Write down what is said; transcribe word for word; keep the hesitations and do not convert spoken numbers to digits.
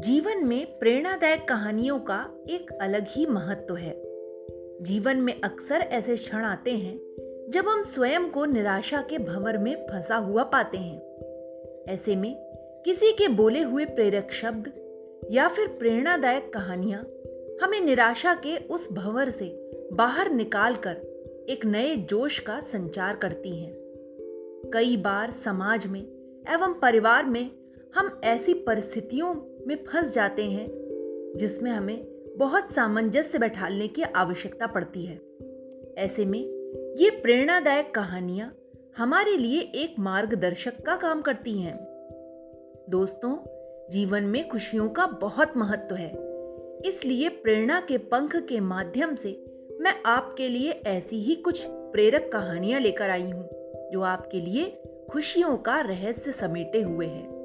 जीवन में प्रेरणादायक कहानियों का एक अलग ही महत्व है। जीवन में अक्सर ऐसे क्षण आते हैं जब हम स्वयं को निराशा के भंवर में फंसा हुआ पाते हैं। ऐसे में किसी के बोले हुए प्रेरक शब्द या फिर प्रेरणादायक कहानियां हमें निराशा के उस भंवर से बाहर निकालकर एक नए जोश का संचार करती हैं। कई बार समाज में एवं परिवार में हम ऐसी परिस्थितियों में फंस जाते हैं जिसमें हमें बहुत सामंजस्य बैठाने की आवश्यकता पड़ती है। ऐसे में ये प्रेरणादायक कहानियां हमारे लिए एक मार्गदर्शक का काम करती हैं। दोस्तों, जीवन में खुशियों का बहुत महत्व है, इसलिए प्रेरणा के पंख के माध्यम से मैं आपके लिए ऐसी ही कुछ प्रेरक कहानियां लेकर आई हूं जो आपके लिए खुशियों का रहस्य समेटे हुए हैं।